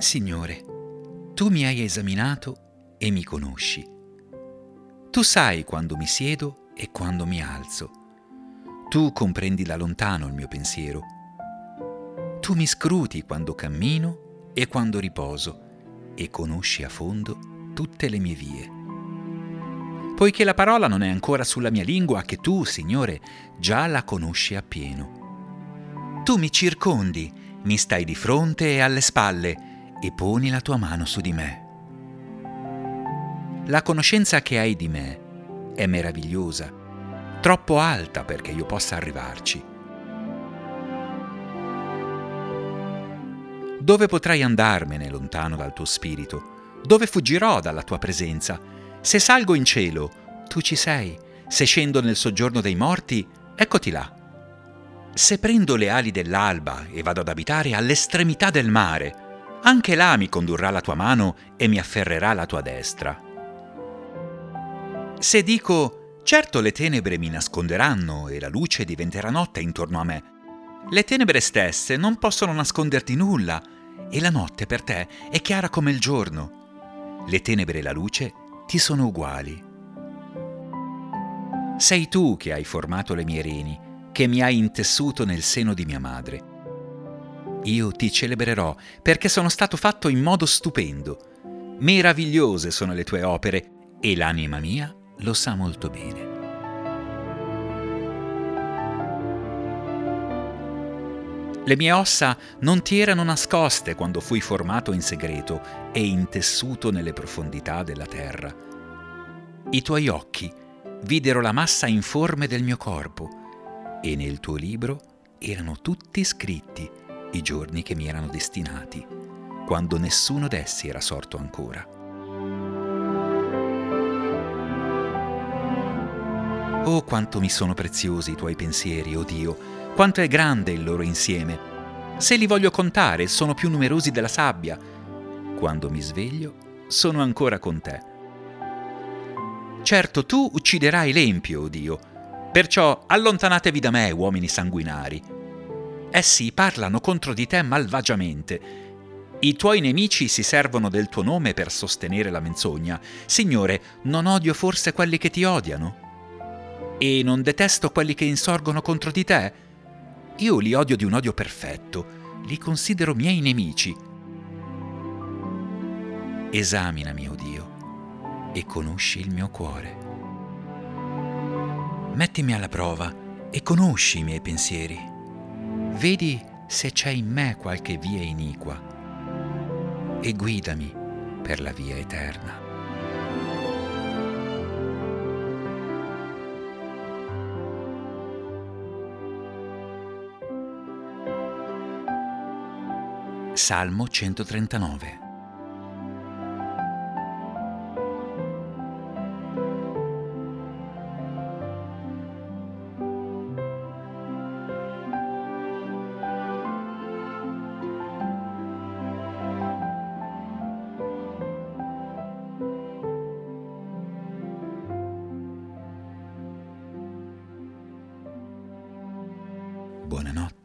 Signore, Tu mi hai esaminato e mi conosci. Tu sai quando mi siedo e quando mi alzo. Tu comprendi da lontano il mio pensiero. Tu mi scruti quando cammino e quando riposo e conosci a fondo tutte le mie vie. Poiché la parola non è ancora sulla mia lingua, che Tu, Signore, già la conosci appieno. Tu mi circondi, mi stai di fronte e alle spalle e poni la Tua mano su di me. La conoscenza che hai di me è meravigliosa, troppo alta perché io possa arrivarci. Dove potrai andarmene lontano dal Tuo spirito? Dove fuggirò dalla Tua presenza? Se salgo in cielo, Tu ci sei. Se scendo nel soggiorno dei morti, eccoti là. Se prendo le ali dell'alba e vado ad abitare all'estremità del mare, anche là mi condurrà la Tua mano e mi afferrerà la Tua destra. Se dico, certo le tenebre mi nasconderanno e la luce diventerà notte intorno a me, le tenebre stesse non possono nasconderti nulla e la notte per te è chiara come il giorno. Le tenebre e la luce Ti sono uguali. Sei Tu che hai formato le mie reni, che mi hai intessuto nel seno di mia madre. Io Ti celebrerò perché sono stato fatto in modo stupendo. Meravigliose sono le Tue opere e l'anima mia lo sa molto bene. Le mie ossa non Ti erano nascoste quando fui formato in segreto e intessuto nelle profondità della terra. I Tuoi occhi videro la massa informe del mio corpo e nel Tuo libro erano tutti scritti i giorni che mi erano destinati, quando nessuno d'essi era sorto ancora. Oh, quanto mi sono preziosi i Tuoi pensieri, oh Dio! Quanto è grande il loro insieme! Se li voglio contare, sono più numerosi della sabbia. Quando mi sveglio, sono ancora con Te. Certo, Tu ucciderai l'empio, o Dio. Perciò allontanatevi da me, uomini sanguinari. Essi parlano contro di Te malvagiamente. I Tuoi nemici si servono del Tuo nome per sostenere la menzogna. Signore, non odio forse quelli che Ti odiano? E non detesto quelli che insorgono contro di Te? Io li odio di un odio perfetto, li considero miei nemici. Esaminami, o Dio, e conosci il mio cuore. Mettimi alla prova e conosci i miei pensieri. Vedi se c'è in me qualche via iniqua e guidami per la via eterna. Salmo 139. Buonanotte.